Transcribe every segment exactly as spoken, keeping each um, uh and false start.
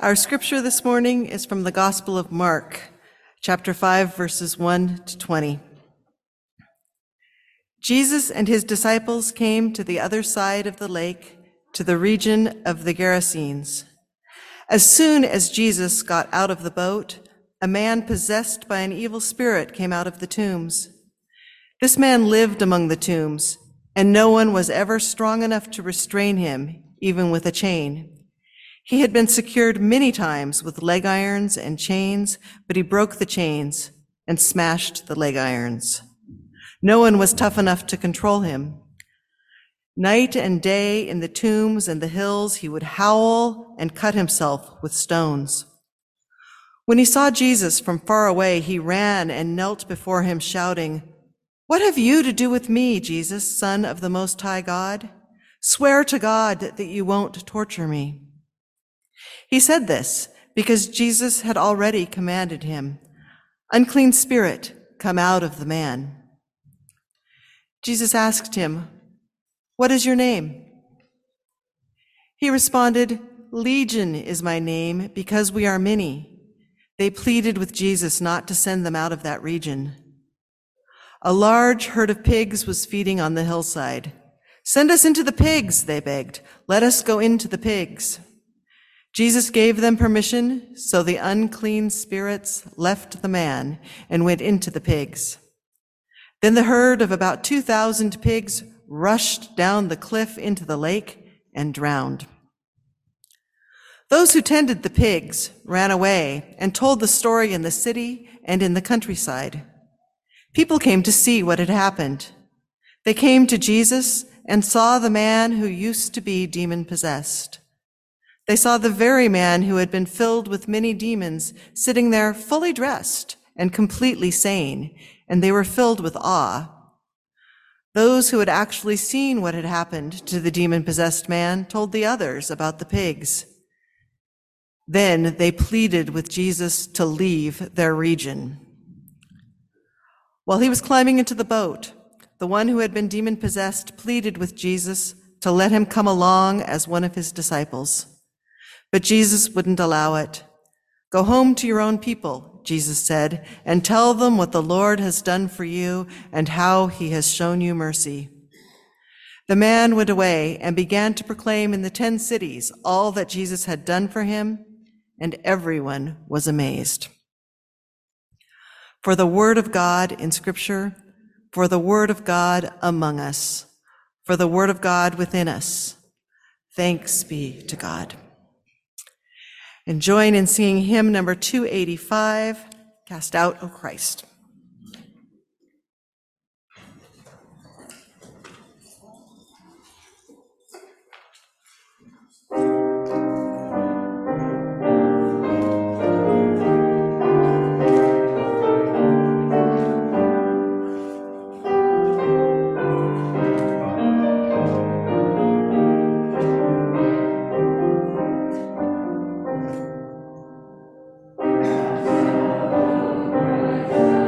Our scripture this morning is from the Gospel of Mark, chapter five, verses one to twenty. Jesus and his disciples came to the other side of the lake, to the region of the Gerasenes. As soon as Jesus got out of the boat, a man possessed by an evil spirit came out of the tombs. This man lived among the tombs, and no one was ever strong enough to restrain him, even with a chain. He had been secured many times with leg irons and chains, but he broke the chains and smashed the leg irons. No one was tough enough to control him. Night and day in the tombs and the hills, he would howl and cut himself with stones. When he saw Jesus from far away, he ran and knelt before him, shouting, "What have you to do with me, Jesus, Son of the Most High God? Swear to God that you won't torture me." He said this because Jesus had already commanded him, "Unclean spirit, come out of the man." Jesus asked him, "What is your name?" He responded, "Legion is my name, because we are many." They pleaded with Jesus not to send them out of that region. A large herd of pigs was feeding on the hillside. "Send us into the pigs," they begged. "Let us go into the pigs." Jesus gave them permission, so the unclean spirits left the man and went into the pigs. Then the herd of about two thousand pigs rushed down the cliff into the lake and drowned. Those who tended the pigs ran away and told the story in the city and in the countryside. People came to see what had happened. They came to Jesus and saw the man who used to be demon-possessed. They saw the very man who had been filled with many demons sitting there fully dressed and completely sane, and they were filled with awe. Those who had actually seen what had happened to the demon-possessed man told the others about the pigs. Then they pleaded with Jesus to leave their region. While he was climbing into the boat, the one who had been demon-possessed pleaded with Jesus to let him come along as one of his disciples. But Jesus wouldn't allow it. "Go home to your own people," Jesus said, "and tell them what the Lord has done for you and how he has shown you mercy." The man went away and began to proclaim in the ten cities all that Jesus had done for him, and everyone was amazed. For the word of God in Scripture, for the word of God among us, for the word of God within us. Thanks be to God. And join in singing hymn number two eighty-five, "Cast Out, O Christ." Thank you.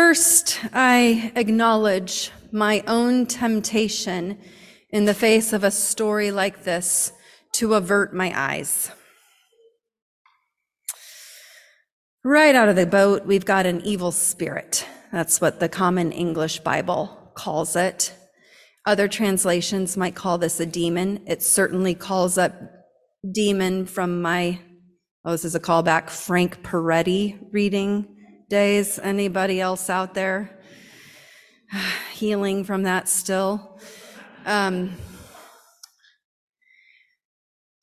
First, I acknowledge my own temptation in the face of a story like this to avert my eyes. Right out of the boat, we've got an evil spirit. That's what the Common English Bible calls it. Other translations might call this a demon. It certainly calls up demon from my, oh, this is a callback, Frank Peretti reading days. Anybody else out there healing from that still? Um,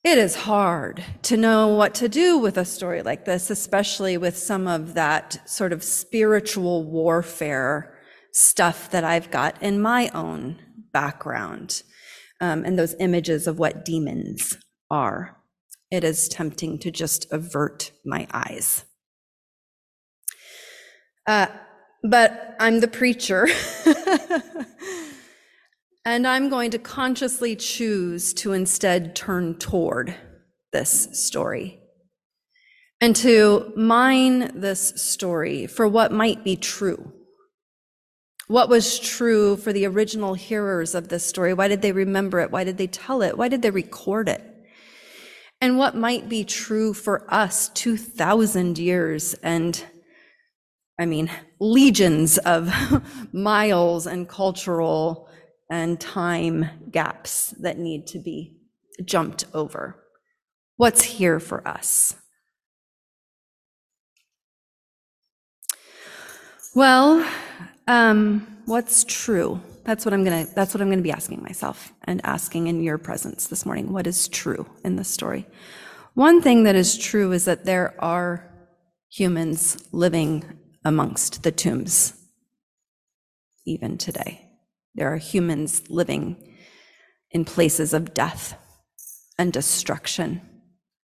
it is hard to know what to do with a story like this, especially with some of that sort of spiritual warfare stuff that I've got in my own background, um, and those images of what demons are. It is tempting to just avert my eyes. Uh, but I'm the preacher. And I'm going to consciously choose to instead turn toward this story and to mine this story for what might be true. What was true for the original hearers of this story? Why did they remember it? Why did they tell it? Why did they record it? And what might be true for us two thousand years and, I mean, legions of miles and cultural and time gaps that need to be jumped over. What's here for us? Well, um, what's true? That's what I'm gonna. That's what I'm gonna be asking myself and asking in your presence this morning. What is true in this story? One thing that is true is that there are humans living amongst the tombs, even today. There are humans living in places of death and destruction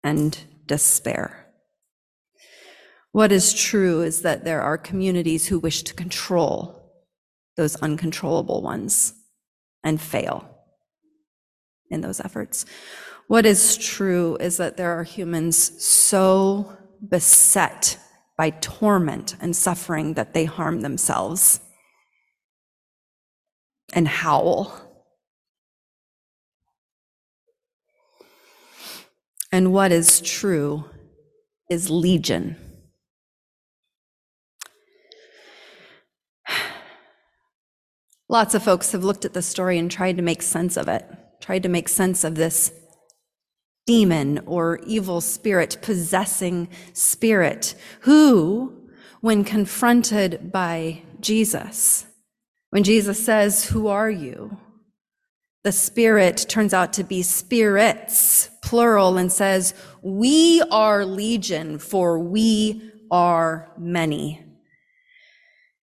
and despair. What is true is that there are communities who wish to control those uncontrollable ones and fail in those efforts. What is true is that there are humans so beset by torment and suffering that they harm themselves and howl. And what is true is legion. Lots of folks have looked at the story and tried to make sense of it, tried to make sense of this demon or evil spirit, possessing spirit, who, when confronted by Jesus, when Jesus says, "Who are you?" the spirit turns out to be spirits, plural, and says, "We are legion, for we are many."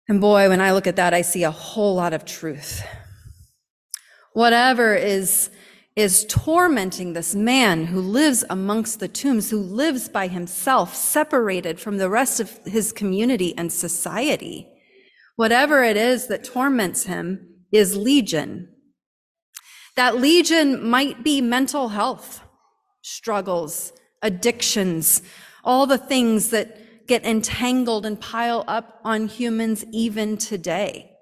And boy, when I look at that, I see a whole lot of truth. Whatever is, is tormenting this man who lives amongst the tombs, who lives by himself, separated from the rest of his community and society, whatever it is that torments him is legion. That legion might be mental health struggles, addictions, all the things that get entangled and pile up on humans even today.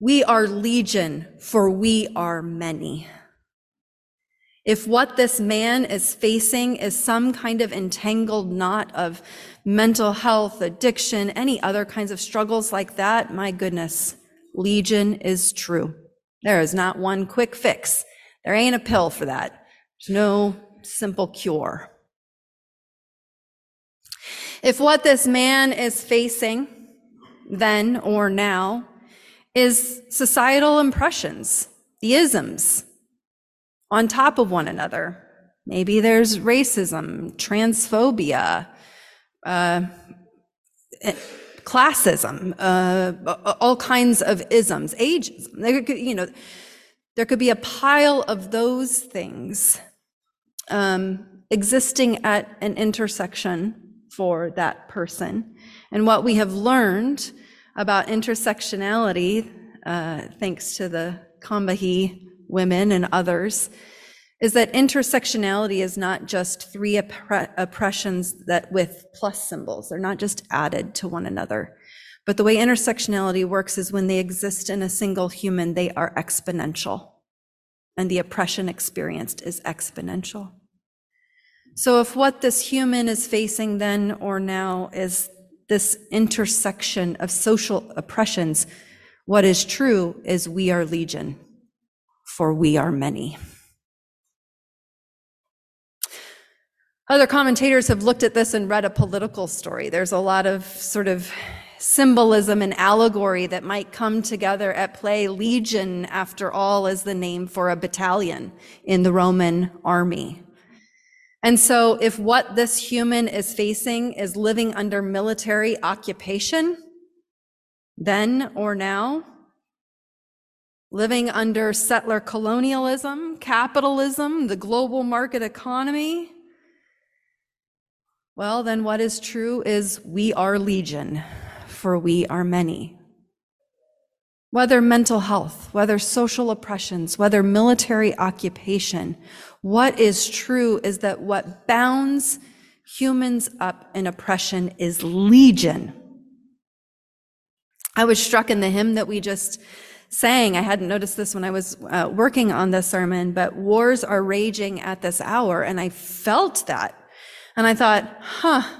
We are legion, for we are many. If what this man is facing is some kind of entangled knot of mental health, addiction, any other kinds of struggles like that, my goodness, legion is true. There is not one quick fix. There ain't a pill for that. There's no simple cure. If what this man is facing then or now is societal impressions, the isms, on top of one another. Maybe there's racism, transphobia, uh, classism, uh, all kinds of isms, ageism. There could, you know, there could be a pile of those things um, existing at an intersection for that person. And what we have learned about intersectionality, uh, thanks to the Combahee women and others, is that intersectionality is not just three oppre- oppressions that with plus symbols. They're not just added to one another, But the way intersectionality works is when they exist in a single human, they are exponential, and the oppression experienced is exponential. So if what this human is facing then or now is this intersection of social oppressions, what is true is we are legion, for we are many. Other commentators have looked at this and read a political story. There's a lot of sort of symbolism and allegory that might come together at play. Legion, after all, is the name for a battalion in the Roman army. And so if what this human is facing is living under military occupation, then or now, living under settler colonialism, capitalism, the global market economy, well, then what is true is we are legion, for we are many. Whether mental health, whether social oppressions, whether military occupation, what is true is that what bounds humans up in oppression is legion. I was struck in the hymn that we just sang. I hadn't noticed this when I was uh, working on this sermon, but wars are raging at this hour, and I felt that. And I thought, huh,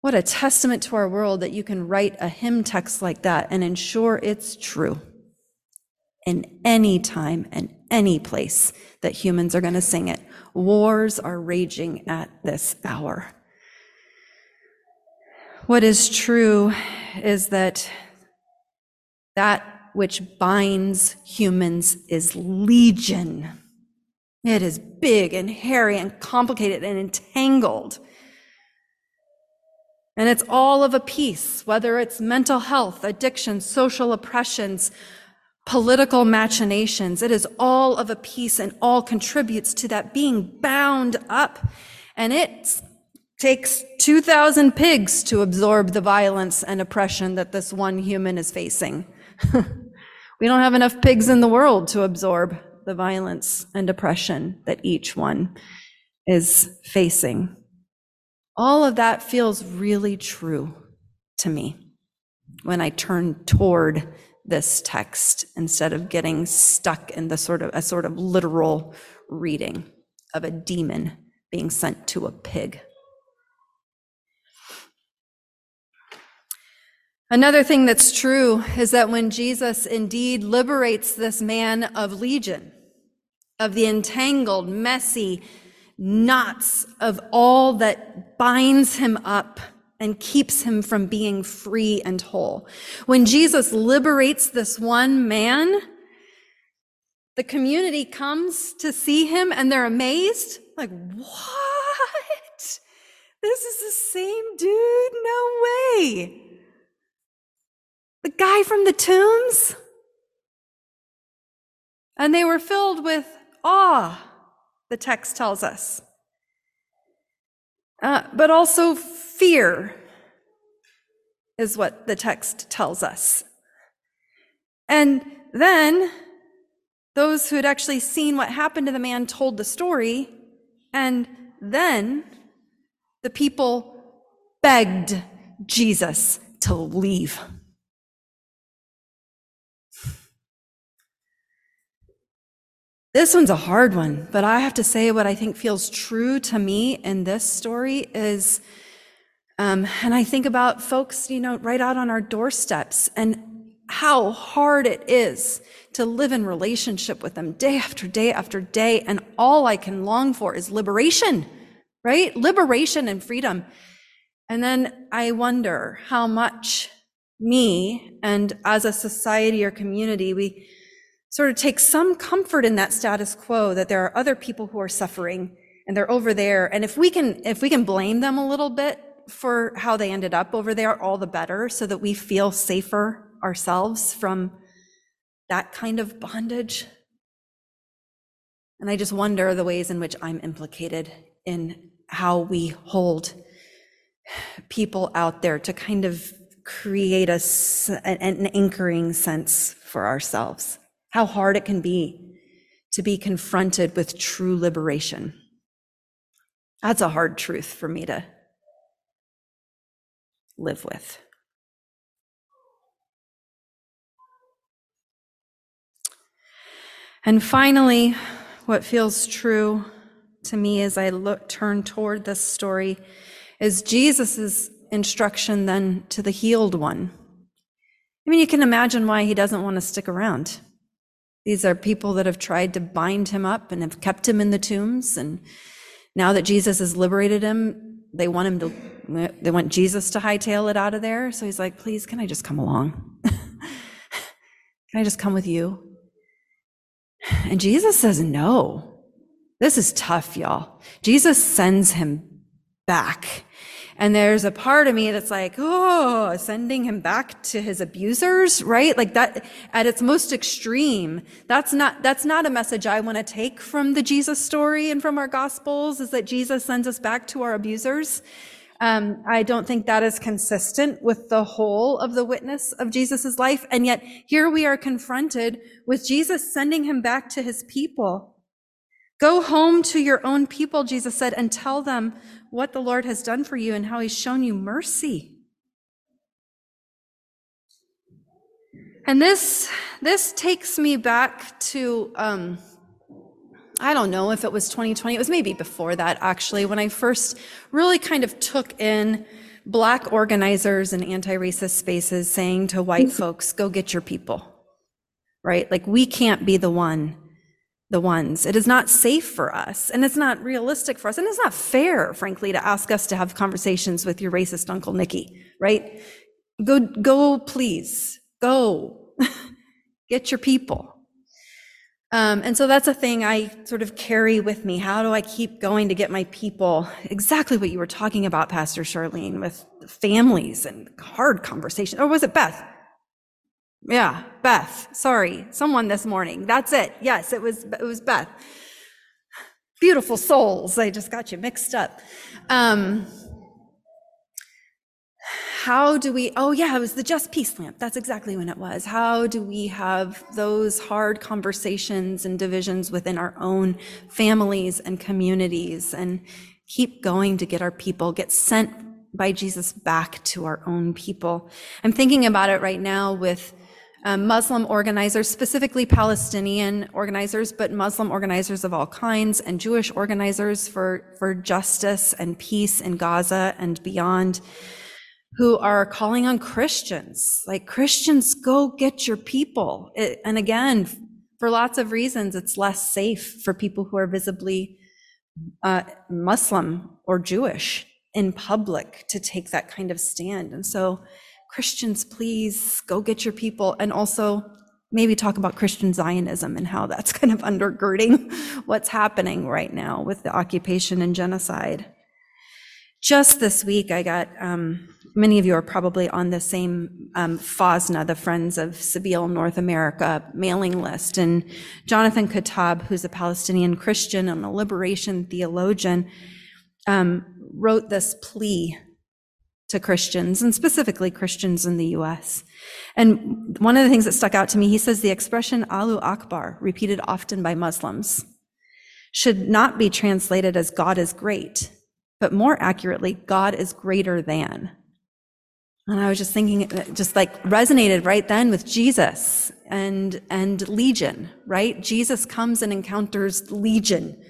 what a testament to our world that you can write a hymn text like that and ensure it's true in any time and any place that humans are going to sing it. Wars are raging at this hour. What is true is that that which binds humans is legion. It is big and hairy and complicated and entangled. And it's all of a piece, whether it's mental health, addiction, social oppressions, political machinations. It is all of a piece and all contributes to that being bound up. And it takes two thousand pigs to absorb the violence and oppression that this one human is facing. We don't have enough pigs in the world to absorb the violence and oppression that each one is facing. All of that feels really true to me when I turn toward this text instead of getting stuck in the sort of a sort of literal reading of a demon being sent to a pig. Another thing that's true is that when Jesus indeed liberates this man of legion, of the entangled, messy knots of all that binds him up and keeps him from being free and whole. When Jesus liberates this one man, the community comes to see him and they're amazed, like, what? This is the same dude? No way. The guy from the tombs? And they were filled with awe, the text tells us, uh, but also fear is what the text tells us. And then those who had actually seen what happened to the man told the story, and then the people begged Jesus to leave. This one's a hard one, but I have to say what I think feels true to me in this story is, um, and I think about folks, you know, right out on our doorsteps and how hard it is to live in relationship with them day after day after day. And all I can long for is liberation, right? Liberation and freedom. And then I wonder how much me and as a society or community, we sort of take some comfort in that status quo, that there are other people who are suffering and they're over there. And if we can, if we can blame them a little bit for how they ended up over there, all the better, so that we feel safer ourselves from that kind of bondage. And I just wonder the ways in which I'm implicated in how we hold people out there to kind of create a, an anchoring sense for ourselves. How hard it can be to be confronted with true liberation. That's a hard truth for me to live with. And finally, what feels true to me as I look, turn toward this story is Jesus's instruction then to the healed one. I mean, you can imagine why he doesn't want to stick around. These are people that have tried to bind him up and have kept him in the tombs. And now that Jesus has liberated him, they want him to, they want Jesus to hightail it out of there. So he's like, please, can I just come along? Can I just come with you? And Jesus says, no, this is tough, y'all. Jesus sends him back. And there's a part of me that's like, oh, sending him back to his abusers, right? Like that at its most extreme. That's not, that's not a message I want to take from the Jesus story and from our gospels, is that Jesus sends us back to our abusers. Um, I don't think that is consistent with the whole of the witness of Jesus's life. And yet here we are confronted with Jesus sending him back to his people. Go home to your own people, Jesus said, and tell them what the Lord has done for you and how he's shown you mercy. And this, this takes me back to, um, I don't know if it was twenty twenty, it was maybe before that actually, when I first really kind of took in Black organizers and anti-racist spaces saying to white folks, go get your people, right? Like we can't be the one. The ones. It is not safe for us, and it's not realistic for us, and it's not fair, frankly, to ask us to have conversations with your racist Uncle Nicky, right? Go, go, please, go. Get your people. Um, and so that's a thing I sort of carry with me. How do I keep going to get my people? Exactly what you were talking about, Pastor Charlene, with families and hard conversations. Or was it Beth? Yeah, Beth, sorry, someone this morning. That's it. Yes, it was it was Beth. Beautiful souls. I just got you mixed up. Um, how do we, oh yeah, it was the Just Peace Lamp. That's exactly when it was. How do we have those hard conversations and divisions within our own families and communities and keep going to get our people, get sent by Jesus back to our own people? I'm thinking about it right now with Um, Muslim organizers, specifically Palestinian organizers, but Muslim organizers of all kinds and Jewish organizers for, for justice and peace in Gaza and beyond, who are calling on Christians, like Christians, go get your people. It, and again, for lots of reasons, it's less safe for people who are visibly uh, Muslim or Jewish in public to take that kind of stand. And so Christians, please go get your people, and also maybe talk about Christian Zionism and how that's kind of undergirding what's happening right now with the occupation and genocide. Just this week, I got, um, many of you are probably on the same um, FOSNA, the Friends of Sebil North America mailing list, and Jonathan Kattab, who's a Palestinian Christian and a liberation theologian, um, wrote this plea to Christians, and specifically Christians in the U S. And one of the things that stuck out to me, he says the expression Allahu Akbar, repeated often by Muslims, should not be translated as God is great, but more accurately, God is greater than. And I was just thinking, it just like resonated right then with Jesus and, and Legion, right? Jesus comes and encounters Legion.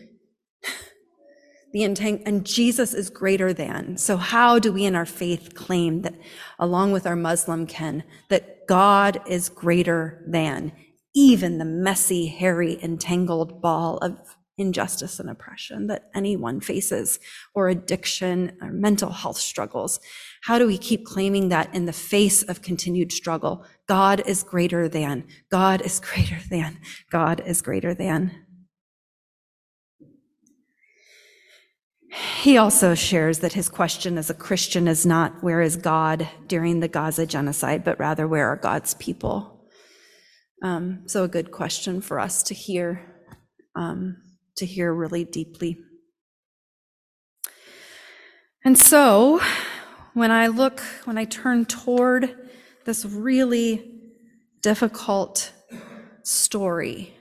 The intent, and Jesus is greater than. So how do we in our faith claim that, along with our Muslim kin, that God is greater than even the messy, hairy, entangled ball of injustice and oppression that anyone faces, or addiction or mental health struggles? How do we keep claiming that in the face of continued struggle? God is greater than, God is greater than, God is greater than. He also shares that his question as a Christian is not, where is God during the Gaza genocide, but rather, where are God's people? Um, so a good question for us to hear, um, to hear really deeply. And so when I look, when I turn toward this really difficult story,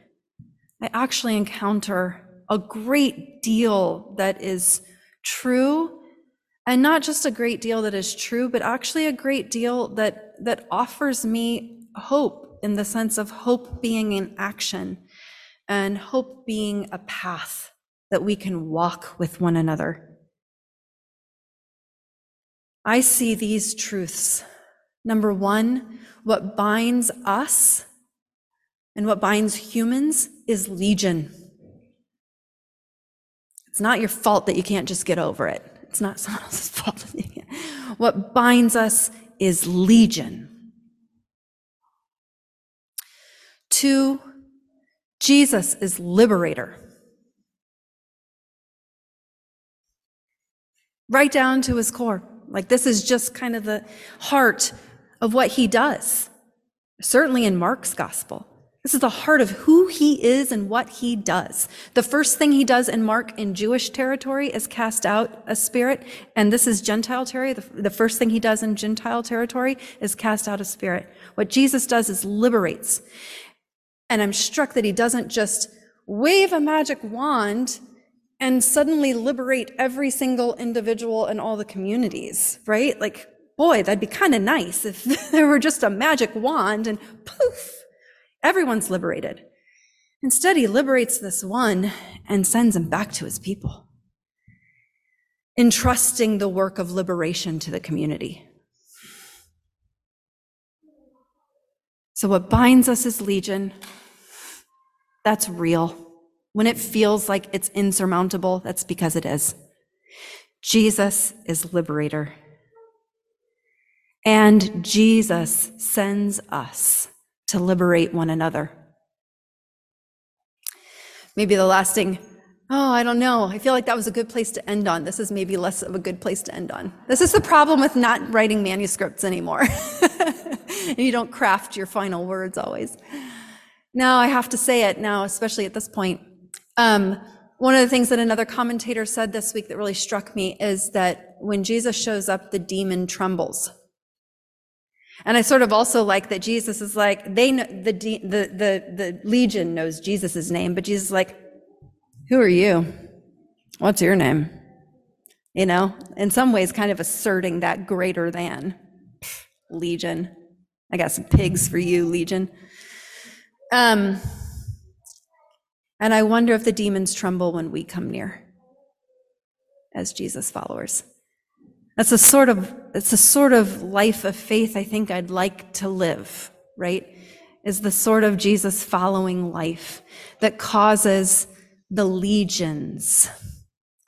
I actually encounter a great deal that is true, and not just a great deal that is true, but actually a great deal that that offers me hope, in the sense of hope being in action, and hope being a path that we can walk with one another. I see these truths. Number one, what binds us and what binds humans is legion. It's not your fault that you can't just get over it. It's not someone else's fault. What binds us is legion. Two, Jesus is liberator. Right down to his core. Like, this is just kind of the heart of what he does. Certainly in Mark's gospel. This is the heart of who he is and what he does. The first thing he does in Mark in Jewish territory is cast out a spirit, and this is Gentile territory. The, the first thing he does in Gentile territory is cast out a spirit. What Jesus does is liberates. And I'm struck that he doesn't just wave a magic wand and suddenly liberate every single individual in all the communities, right? Like, boy, that'd be kind of nice if there were just a magic wand and poof, everyone's liberated. Instead, he liberates this one and sends him back to his people, entrusting the work of liberation to the community. So what binds us is legion. That's real. When it feels like it's insurmountable, that's because it is. Jesus is liberator. And Jesus sends us to liberate one another. Maybe the last thing, oh, I don't know. I feel like that was a good place to end on. This is maybe less of a good place to end on. This is the problem with not writing manuscripts anymore. You don't craft your final words always. Now I have to say it now, especially at this point. Um, one of the things that another commentator said this week that really struck me is that when Jesus shows up, the demon trembles. And I sort of also like that Jesus is like, they know, the, de- the, the, the legion knows Jesus's name, but Jesus is like, who are you? What's your name? You know, in some ways kind of asserting that greater than. Pfft, legion. I got some pigs for you, legion. Um, and I wonder if the demons tremble when we come near as Jesus followers. That's a sort of, it's a sort of life of faith I think I'd like to live, right? Is the sort of Jesus following life that causes the legions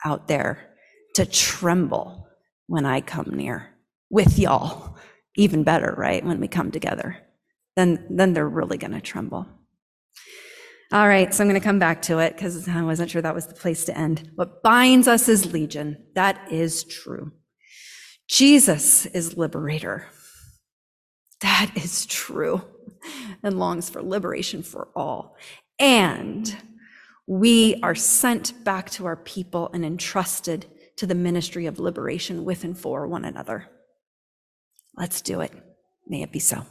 out there to tremble when I come near with y'all. Even better, right? When we come together, then, then they're really going to tremble. All right, so I'm going to come back to it because I wasn't sure that was the place to end. What binds us is legion. That is true. Jesus is liberator. That is true, and longs for liberation for all. And we are sent back to our people and entrusted to the ministry of liberation with and for one another. Let's do it. May it be so.